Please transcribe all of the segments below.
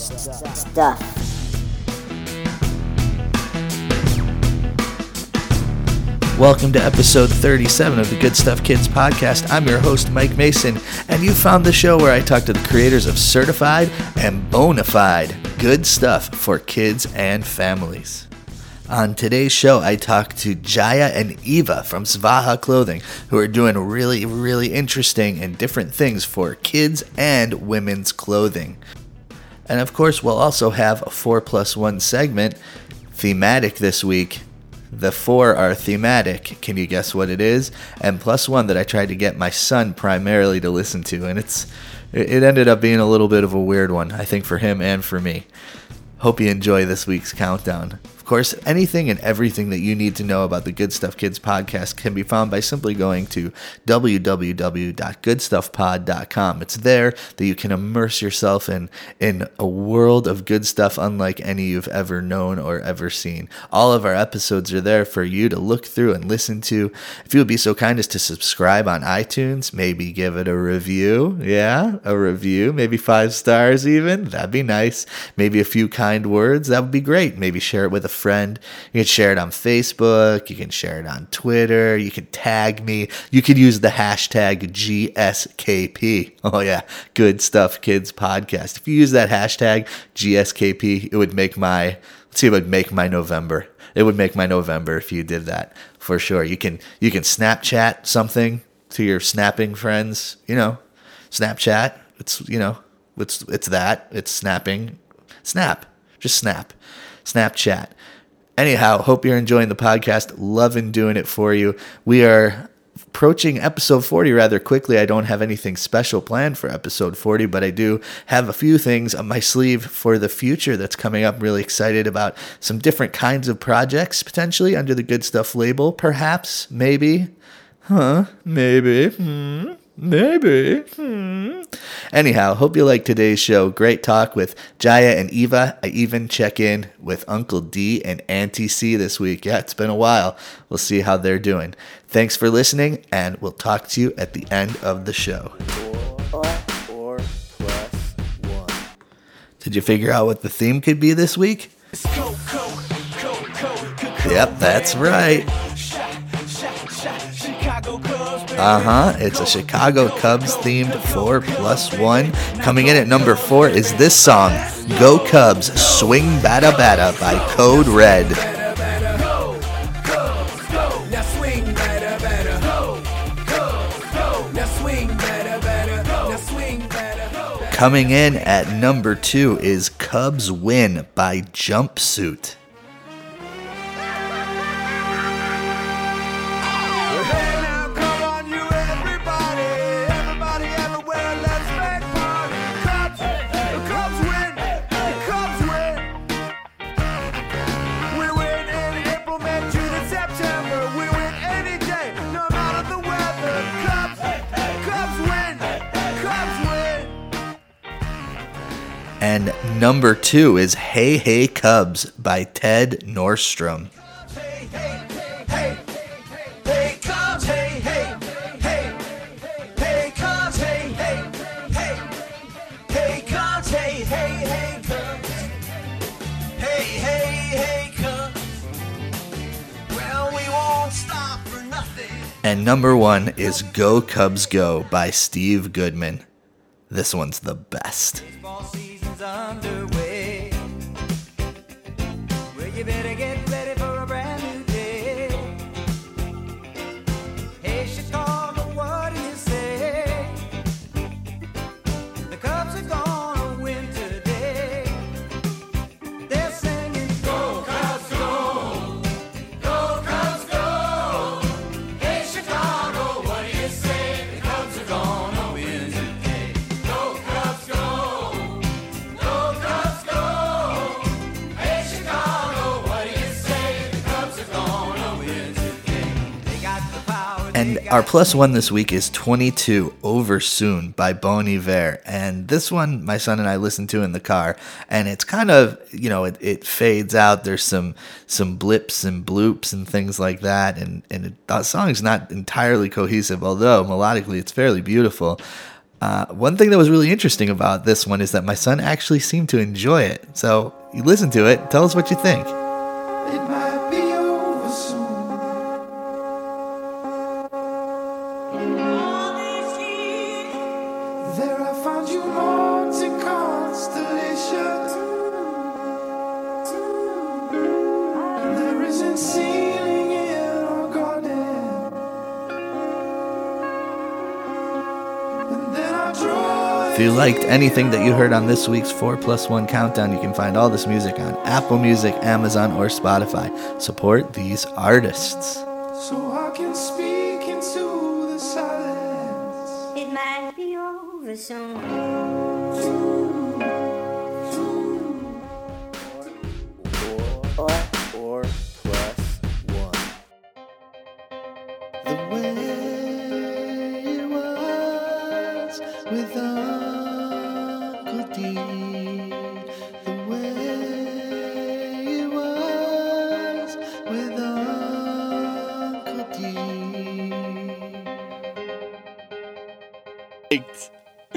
stuff. Welcome to episode 37 of the Good Stuff Kids podcast. I'm your host, Mike Mason, and you found the show where I talk to the creators of certified and bona fide good stuff for kids and families. On today's show, I talk to Jaya and Eva from Svaha Clothing, who are doing really, really interesting and different things for kids and women's clothing. And of course, we'll also have a 4+1 segment, thematic this week. The 4 are thematic. Can you guess what it is? And +1 that I tried to get my son primarily to listen to, and it ended up being a little bit of a weird one, I think, for him and for me. Hope you enjoy this week's countdown. Of course, anything and everything that you need to know about the Good Stuff Kids podcast can be found by simply going to www.goodstuffpod.com. It's there that you can immerse yourself in a world of good stuff unlike any you've ever known or ever seen. All of our episodes are there for you to look through and listen to. If you would be so kind as to subscribe on iTunes, maybe give it a review. Yeah, a review. Maybe 5 stars even. That'd be nice. Maybe a few kind words. That would be great. Maybe share it with a friend. You can share it on Facebook. You can share it on Twitter. You can tag me. You could use the hashtag GSKP. Oh yeah, Good Stuff Kids podcast. If you use that hashtag GSKP, it would make my November. It would make my November if you did that, for sure. You can Snapchat something to your snapping friends. You know, Snapchat. It's snapping. Snap. Just snap. Snapchat. Anyhow, hope you're enjoying the podcast. Loving doing it for you. We are approaching episode 40 rather quickly. I don't have anything special planned for episode 40, but I do have a few things on my sleeve for the future that's coming up. I'm really excited about some different kinds of projects, potentially under the Good Stuff label. Perhaps. Maybe. Huh. Maybe. Anyhow, hope you like today's show. Great talk with Jaya and Eva. I even check in with Uncle D and Auntie C this week. Yeah, it's been a while. We'll see how they're doing. Thanks for listening, and we'll talk to you at the end of the show. 4+1. Did you figure out what the theme could be this week? Yep, that's right. It's a Chicago Cubs themed 4+1. Coming in at number 4 is this song, Go Cubs, Swing Bada Bada by Code Red. Coming in at number 2 is Cubs Win by Jumpsuit. And number 2 is Hey Hey Cubs by Ted Nordstrom. Hey, hey, hey, hey, hey, Cubs, hey, hey, hey, hey, Cubs, hey, hey, hey, hey, Cubs, hey, hey, hey, Cubs, hey, hey, hey, Cubs. Well, we won't stop for nothing. And number 1 is Go Cubs Go by Steve Goodman. This one's the best. Underway. Well, you better get ready for a brand new day. Hey, Chicago, what do you say? The Cubs are gonna win today. They're singing, Go Cubs, go! Go Cubs, go! Hey, Chicago, what do you say? The Cubs are gonna win today. Go Cubs, go! And our +1 this week is 22 Over Soon by Bon Iver. And this one my son and I listened to in the car. And it's kind of, you know, it fades out. There's some blips and bloops and things like that. And the song's not entirely cohesive, although melodically it's fairly beautiful. One thing that was really interesting about this one is that my son actually seemed to enjoy it. So you listen to it. Tell us what you think. It might be over soon. All these years, there I found you more to constellation. There isn't ceiling in our garden. And then I draw. If you liked anything that you heard on this week's 4+1 Countdown, you can find all this music on Apple Music, Amazon, or Spotify. Support these artists. So I can speak into the silence. It might be over soon. Or plus one. The way it was with us.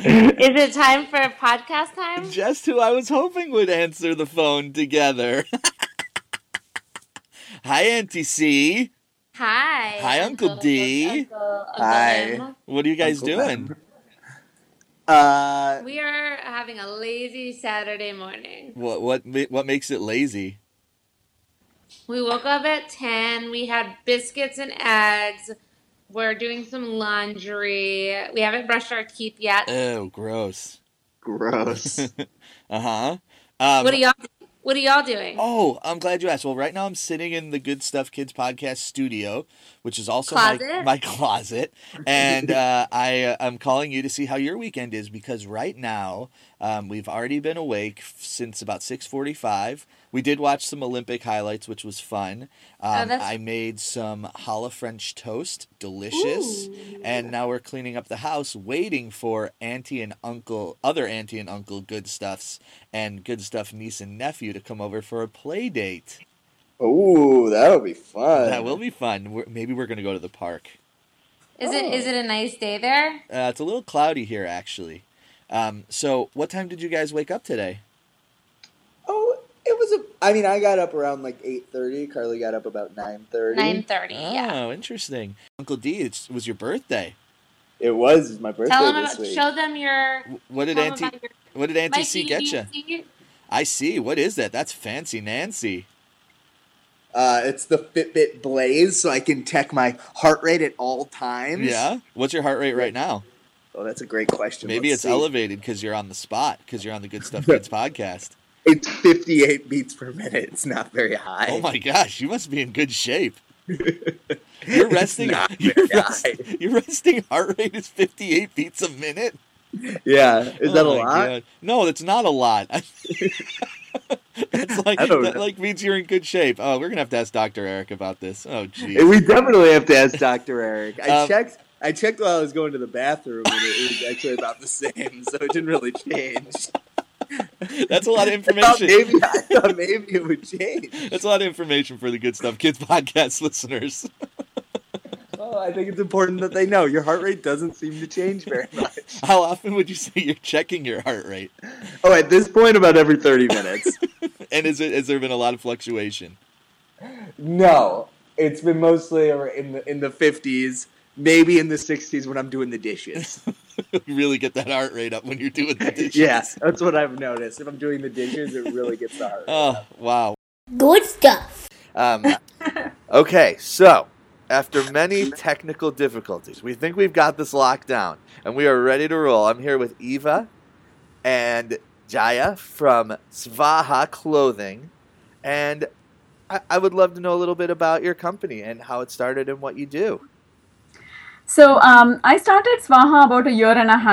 Is it time for podcast time? Just who I was hoping would answer the phone together. Hi, Auntie C. Hi. Hi, Uncle D. Uncle Hi. M. What are you guys doing? We are having a lazy Saturday morning. What makes it lazy? We woke up at 10. We had biscuits and eggs. We're doing some laundry. We haven't brushed our teeth yet. Oh, gross. Gross. Uh-huh. What are y'all doing? Oh, I'm glad you asked. Well, right now I'm sitting in the Good Stuff Kids podcast studio, which is also my closet. And I'm calling you to see how your weekend is, because right now we've already been awake since about 6:45. We did watch some Olympic highlights, which was fun. I made some challah French toast, delicious. Ooh. And now we're cleaning up the house, waiting for Auntie and Uncle Good Stuffs and Good Stuff niece and nephew to come over for a play date. Oh, that'll be fun. That will be fun. Maybe we're going to go to the park. Is it a nice day there? It's a little cloudy here, actually. So what time did you guys wake up today? I got up around like 8:30. Carly got up about 9:30. 9:30, yeah. Oh, interesting. Uncle D, it was your birthday. It was my birthday this week. Show them your... What did Auntie C get you? I see. What is that? That's fancy Nancy. It's the Fitbit Blaze, so I can check my heart rate at all times. Yeah? What's your heart rate right now? Oh, that's a great question. Maybe it's elevated because you're on the spot, because you're on the Good Stuff Kids podcast. It's 58 beats per minute. It's not very high. Oh my gosh, you must be in good shape. You're resting. Your resting heart rate is 58 beats a minute. Yeah, is that a lot? God. No, that's not a lot. That's like means you're in good shape. Oh, we're gonna have to ask Dr. Eric about this. Oh, geez. We definitely have to ask Dr. Eric. I checked while I was going to the bathroom, and it was actually about the same, so it didn't really change. That's a lot of information. I thought maybe it would change. That's a lot of information for the Good Stuff Kids podcast listeners. Well, I think it's important that they know your heart rate doesn't seem to change very much. How often would you say you're checking your heart rate? Oh, at this point, about every 30 minutes. And has there been a lot of fluctuation? No. It's been mostly in the 50s, maybe in the 60s when I'm doing the dishes. You really get that heart rate up when you're doing the dishes. Yes, that's what I've noticed. If I'm doing the dishes, it really gets the heart rate up. Oh, wow. Good stuff. Okay, so after many technical difficulties, we think we've got this locked down, and we are ready to roll. I'm here with Eva and Jaya from Svaha Clothing, and I would love to know a little bit about your company and how it started and what you do. So I started Svaha about 1.5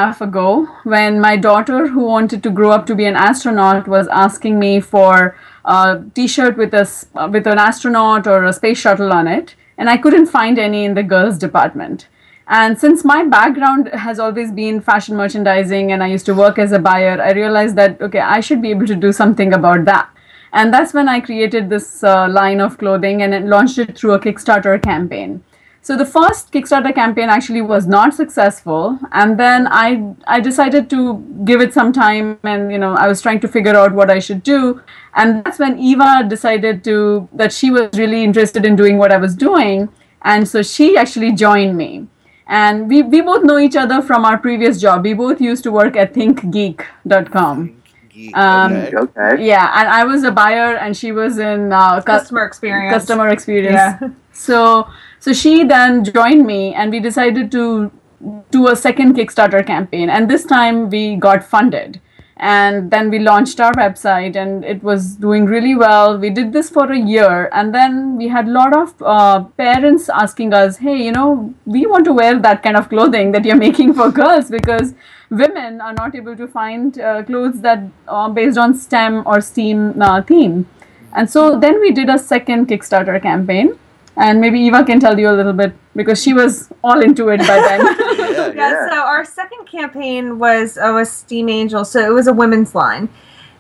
years ago when my daughter, who wanted to grow up to be an astronaut, was asking me for a t-shirt with an astronaut or a space shuttle on it, and I couldn't find any in the girls' department. And since my background has always been fashion merchandising and I used to work as a buyer, I realized that, okay, I should be able to do something about that. And that's when I created this line of clothing and launched it through a Kickstarter campaign. So the first Kickstarter campaign actually was not successful, and then I decided to give it some time, and I was trying to figure out what I should do, and that's when Eva decided that she was really interested in doing what I was doing, and so she actually joined me. And we both know each other from our previous job. We both used to work at ThinkGeek.com. Okay. Yeah, and I was a buyer, and she was in customer experience. Yeah. So she then joined me, and we decided to do a second Kickstarter campaign. And this time we got funded, and then we launched our website, and it was doing really well. We did this for a year, and then we had a lot of parents asking us, "Hey, we want to wear that kind of clothing that you're making for girls, because women are not able to find clothes that are based on STEM or STEAM theme." And so then we did a second Kickstarter campaign. And maybe Eva can tell you a little bit, because she was all into it by then. Yeah, so our second campaign was STEAM Angels. So it was a women's line.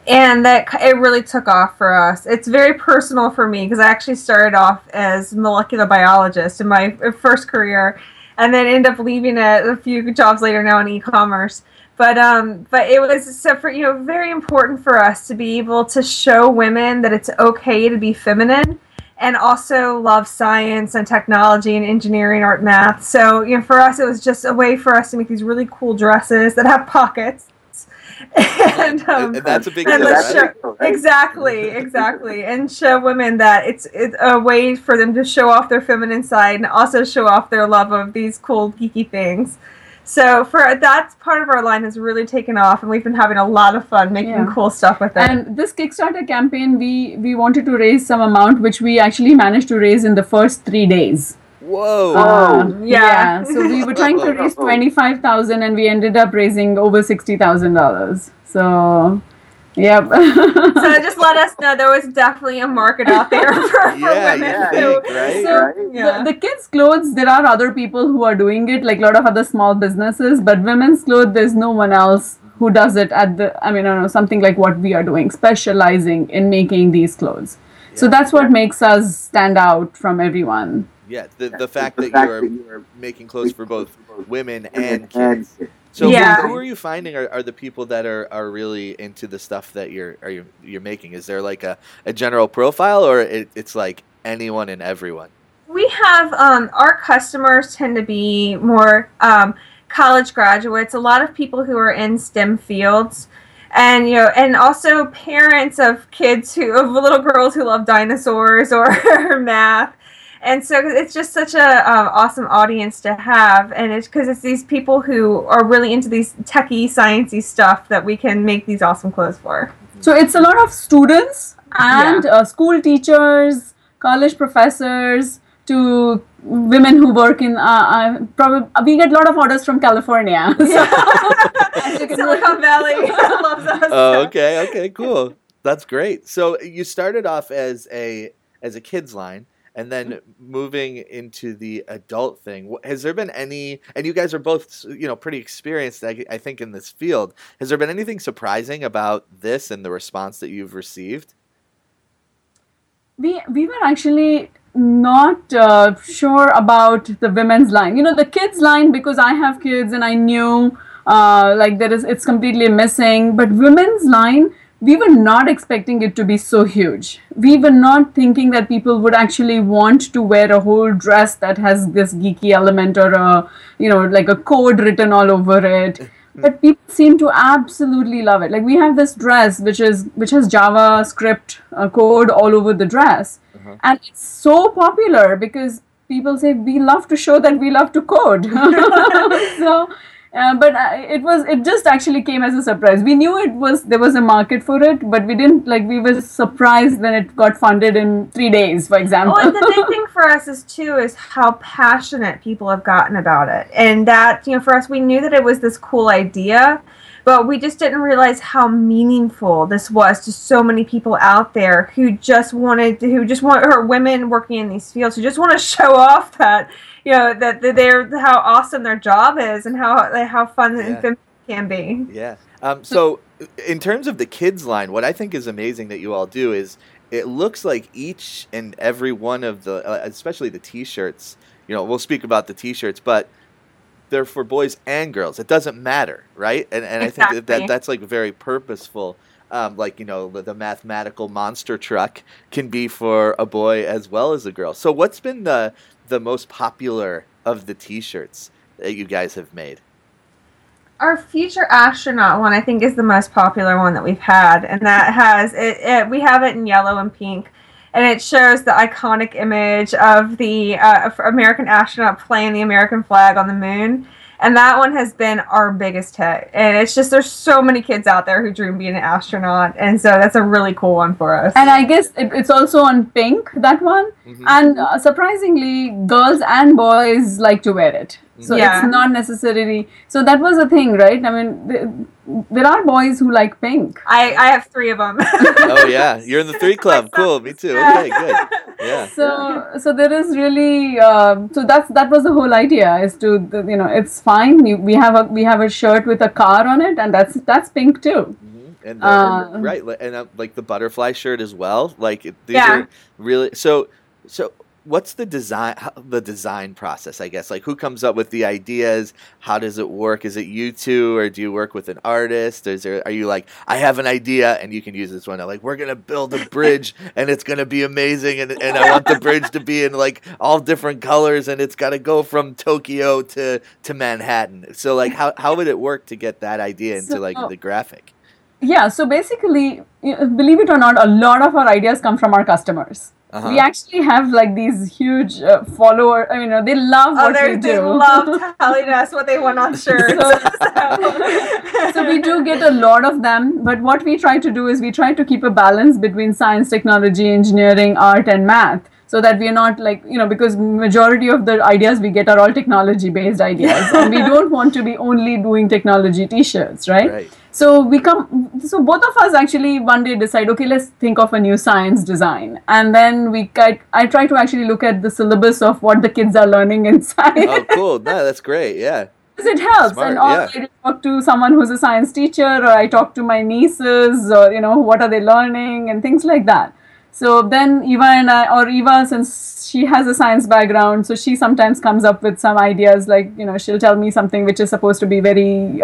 And it really took off for us. It's very personal for me, because I actually started off as molecular biologist in my first career, and then end up leaving it a few jobs later now in e-commerce. But it was very important for us to be able to show women that it's okay to be feminine and also love science and technology and engineering, art, math. So for us, it was just a way for us to make these really cool dresses that have pockets. And that's a big deal, right? Exactly. And show women that it's a way for them to show off their feminine side and also show off their love of these cool geeky things. So that's part of our line has really taken off, and we've been having a lot of fun making cool stuff with it. And this Kickstarter campaign, we wanted to raise some amount, which we actually managed to raise in the first 3 days. Whoa! Yeah. So we were trying to raise $25,000, and we ended up raising over $60,000. So, yep. So just let us know, there was definitely a market out there for women. Yeah, The kids' clothes, there are other people who are doing it, like a lot of other small businesses, but women's clothes, there's no one else who does it something like what we are doing, specializing in making these clothes. Yeah. So that's what makes us stand out from everyone. Yeah, the fact that you are making clothes for both women and kids. So who are you finding are the people that are really into the stuff that you're making? Is there like a general profile, or it's like anyone and everyone? We have our customers tend to be more college graduates, a lot of people who are in STEM fields. And and also parents of kids of little girls who love dinosaurs or math. And so it's just such a awesome audience to have, and it's because it's these people who are really into these techie, sciencey stuff that we can make these awesome clothes for. So it's a lot of students and school teachers, college professors, to women who work in we get a lot of orders from California. Silicon Valley loves us. Oh, okay, cool. That's great. So you started off as a kids line. And then moving into the adult thing, has there been any? And you guys are both, pretty experienced, I think, in this field. Has there been anything surprising about this and the response that you've received? We were actually not sure about the women's line. The kids line, because I have kids and I knew it's completely missing. But women's line, we were not expecting it to be so huge. We were not thinking that people would actually want to wear a whole dress that has this geeky element or a code written all over it. But people seem to absolutely love it. Like, we have this dress which has JavaScript code all over the dress. Uh-huh. And it's so popular because people say, we love to show that we love to code. But it just actually came as a surprise. We knew there was a market for it, but we didn't we were surprised when it got funded in 3 days, for example. Well, and the big thing for us is how passionate people have gotten about it, and that for us, we knew that it was this cool idea, but we just didn't realize how meaningful this was to so many people out there who women working in these fields who just want to show off that that they're how awesome their job is and how fun it can be. Yeah. So in terms of the kids line, what I think is amazing that you all do is it looks like each and every one of the especially the t-shirts you know, we'll speak about the T-shirts, but they're for boys and girls. It doesn't matter, right? And exactly. I think that's like very purposeful. Like, you know, the mathematical monster truck can be for a boy as well as a girl. So what's been the most popular of the T-shirts that you guys have made? Our future astronaut one, I think, is the most popular one that we've had. And that has it we have it in yellow and pink. And it shows the iconic image of the American astronaut playing the American flag on the moon. And that one has been our biggest hit. And it's just, there's so many kids out there who dream being an astronaut. And so that's a really cool one for us. And I guess it's also on pink, that one. Mm-hmm. And surprisingly, girls and boys like to wear it. So It's not necessarily... So that was a thing, right? I mean, there are boys who like pink. I have three of them. Oh, yeah. You're in the three club. Cool. Me too. Okay, good. Yeah. So there is really... that was the whole idea, is to, you know, it's fine. We have a shirt with a car on it, and that's pink too. Mm-hmm. And right. And like the butterfly shirt as well. Like these are really... So... What's the design process, I guess? Like, who comes up with the ideas? How does it work? Is it you two, or do you work with an artist? Are you like, I have an idea, and you can use this one? I'm like, we're going to build a bridge, and it's going to be amazing, and I want the bridge to be in, like, all different colors, and it's got to go from Tokyo to Manhattan. So, like, how would it work to get that idea into, like, the graphic? Yeah, so basically, believe it or not, a lot of our ideas come from our customers. Uh-huh. We actually have like these huge followers. I mean, they love what we do. They love telling us what they want on shirts. So we do get a lot of them. But what we try to do is we try to keep a balance between science, technology, engineering, art, and math. So that we are not like, you know, because majority of the ideas we get are all technology-based ideas. And we don't want to be only doing technology T-shirts, right? So so both of us actually one day decide, okay, let's think of a new science design. And then I try to actually look at the syllabus of what the kids are learning in science. Oh, cool. No, that's great. Yeah. Because it helps. Smart, and I talk to someone who's a science teacher, or I talk to my nieces, or, you know, what are they learning and things like that. So then Eva, since she has a science background, so she sometimes comes up with some ideas, like, you know, she'll tell me something which is supposed to be very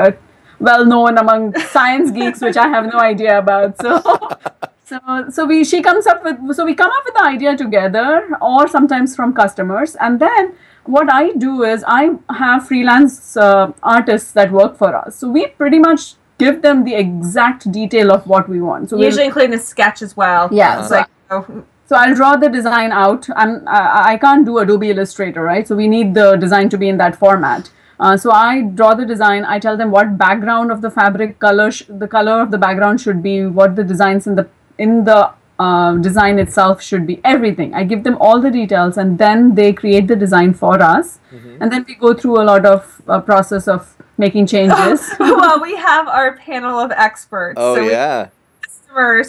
well known among science geeks, which I have no idea about. So we come up with the idea together, or sometimes from customers. And then what I do is I have freelance artists that work for us. So we pretty much give them the exact detail of what we want. So usually including the sketch as well. Yeah. Uh-huh. So I'll draw the design out. I can't do Adobe Illustrator, right? So we need the design to be in that format. So I draw the design. I tell them what background of the fabric color, the color of the background should be, what the designs in the design itself should be, everything. I give them all the details, and then they create the design for us. Mm-hmm. And then we go through a lot of process of making changes. Well, we have our panel of experts. Oh, so yeah.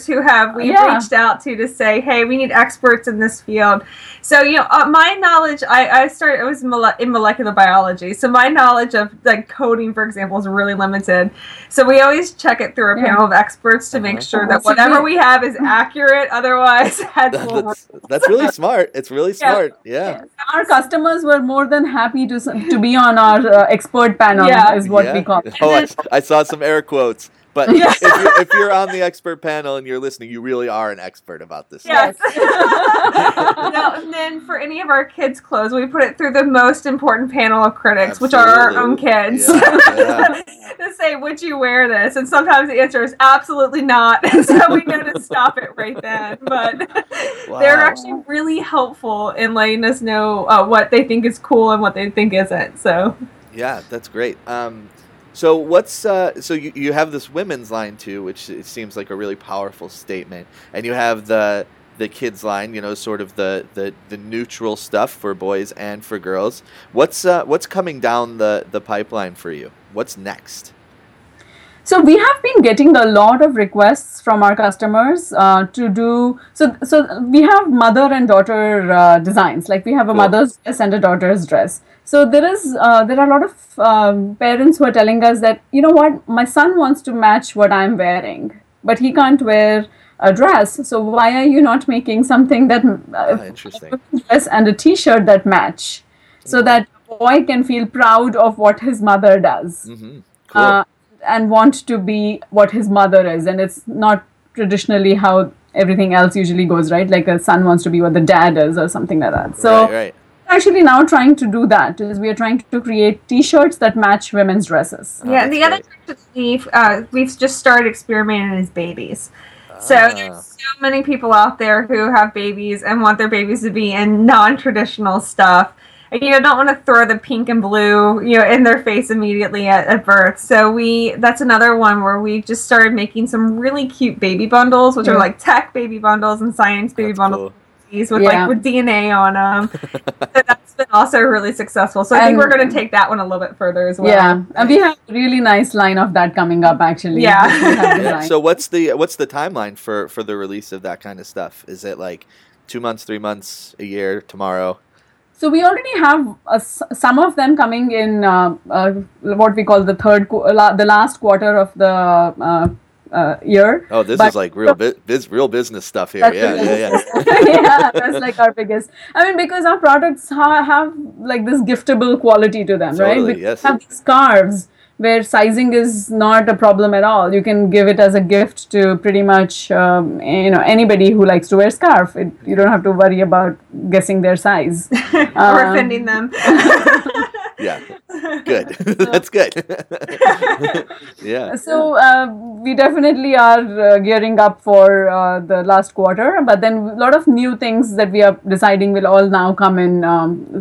Who have we reached out to say, hey, we need experts in this field. So, you know, my knowledge, I was in molecular biology. So my knowledge of like coding, for example, is really limited. So we always check it through a panel of experts to make sure that whatever we have is accurate. Otherwise, that's really smart. It's really smart. Yeah. Our customers were more than happy to be on our expert panel is what we call it. Oh, I saw some air quotes. But if you're on the expert panel and you're listening, you really are an expert about this. Yes. No, and then for any of our kids' clothes, we put it through the most important panel of critics, which are our own kids, to say, would you wear this? And sometimes the answer is absolutely not. And so we know to stop it right then. But they're actually really helpful in letting us know what they think is cool and what they think isn't. So yeah, that's great. So what's you have this women's line too, which it seems like a really powerful statement, and you have the kids line, you know, sort of the neutral stuff for boys and for girls. What's coming down the pipeline for you? What's next? So we have been getting a lot of requests from our customers to do. So we have mother and daughter designs. Like we have a mother's dress and a daughter's dress. So there are a lot of parents who are telling us that, you know what, my son wants to match what I'm wearing, but he can't wear a dress. So why are you not making something that a dress and a T-shirt that match? so that the boy can feel proud of what his mother does. Mm-hmm. Cool. And want to be what his mother is. And it's not traditionally how everything else usually goes, right? Like a son wants to be what the dad is or something like that. So actually now trying to do that is we are trying to create T-shirts that match women's dresses. Yeah, the other thing to Steve, we've just started experimenting with babies. So there's so many people out there who have babies and want their babies to be in non-traditional stuff. And, you know, don't want to throw the pink and blue, you know, in their face immediately at birth. So that's another one where we just started making some really cute baby bundles, which are like tech baby bundles and science baby bundles. Cool. With like with DNA on them. So that's been also really successful. So I think we're going to take that one a little bit further as well. Yeah, and we have a really nice line of that coming up actually. Yeah. So what's the timeline for the release of that kind of stuff? Is it like 2 months, 3 months, a year, tomorrow? So we already have some of them coming in what we call the the last quarter of the year. Oh, this is like real business stuff here. Yeah. Yeah, that's like our biggest. I mean, because our products have like this giftable quality to them, totally, right? We have these scarves where sizing is not a problem at all. You can give it as a gift to pretty much anybody who likes to wear scarf. You don't have to worry about guessing their size or offending them. Yeah, good. That's good. Yeah. So we definitely are gearing up for the last quarter, but then a lot of new things that we are deciding will all now come in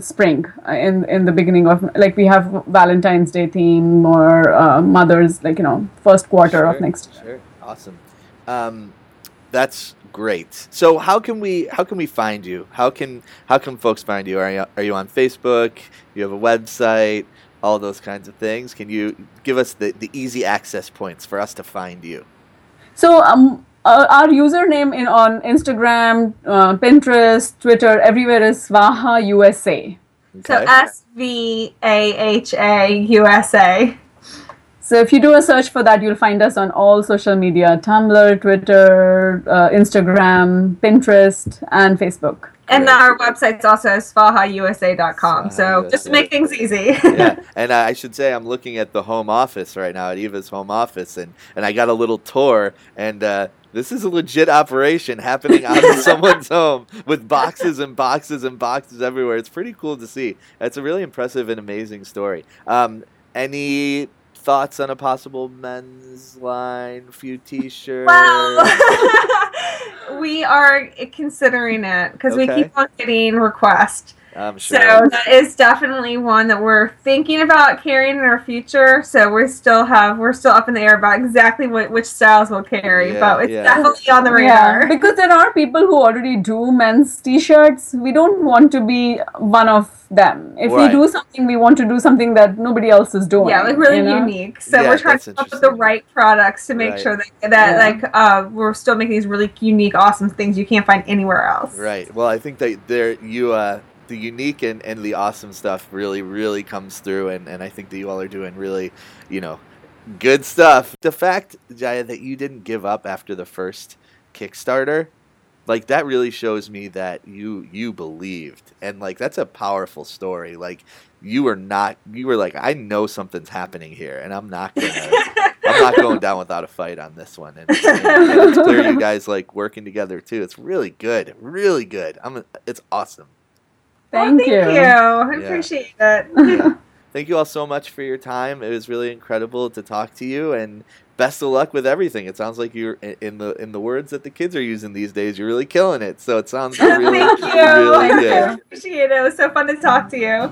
spring, in the beginning of, like, we have Valentine's Day theme or Mother's, like, you know, first quarter of next year. Sure. Awesome. That's great. So how can we find you? How can folks find you? Are you on Facebook? You have a website, all those kinds of things. Can you give us the easy access points for us to find you? So our username on Instagram, Pinterest, Twitter, everywhere is Svaha USA. Okay. So SVAHA USA. So if you do a search for that, you'll find us on all social media: Tumblr, Twitter, Instagram, Pinterest, and Facebook. And our website's also svahausa.com. So just to make things easy. Yeah. And I should say I'm looking at the home office right now, at Eva's home office, and I got a little tour, and this is a legit operation happening out of someone's home with boxes and boxes and boxes everywhere. It's pretty cool to see. It's a really impressive and amazing story. Any thoughts on a possible men's line, a few T-shirts? Well, we are considering it because we keep on getting requests. I'm sure. So that is definitely one that we're thinking about carrying in our future. So we're still up in the air about exactly which styles we'll carry, but it's definitely on the radar. Yeah, because there are people who already do men's T-shirts. We don't want to be one of them. If we do something, we want to do something that nobody else is doing. Yeah, like really unique. So we're trying to come up with the right products to make sure that we're still making these really unique, awesome things you can't find anywhere else. Right. Well, I think that the unique and the awesome stuff really, really comes through. And I think that you all are doing really, you know, good stuff. The fact, Jaya, that you didn't give up after the first Kickstarter, like, that really shows me that you believed. And, like, that's a powerful story. Like, you were like, I know something's happening here, and I'm not going down without a fight on this one. And it's clear you guys like working together, too. It's really good. Really good. It's awesome. Thank you. I appreciate it. Yeah. Thank you all so much for your time. It was really incredible to talk to you, and best of luck with everything. It sounds like you're, in the words that the kids are using these days, you're really killing it. So it sounds really, really good. I appreciate it. It was so fun to talk to you.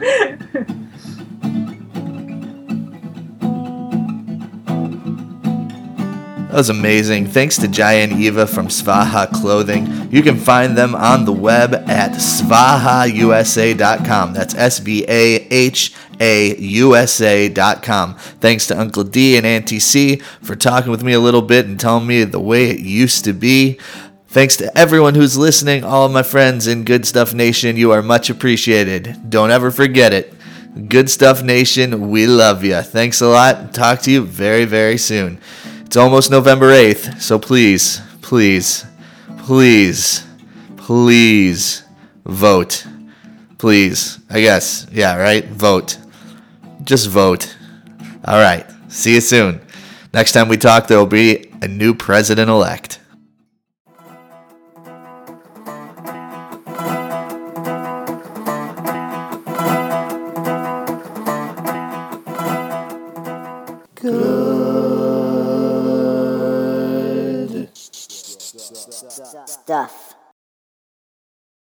That was amazing. Thanks to Jaya and Eva from Svaha Clothing. You can find them on the web at svahausa.com. That's SVAHAUSA.com. Thanks to Uncle D and Auntie C for talking with me a little bit and telling me the way it used to be. Thanks to everyone who's listening, all of my friends in Good Stuff Nation. You are much appreciated. Don't ever forget it. Good Stuff Nation, we love you. Thanks a lot. Talk to you very, very soon. It's almost November 8th, so please, please, please, please vote. Please. I guess. Yeah, right? Vote. Just vote. All right. See you soon. Next time we talk, there will be a new president-elect. Good stuff.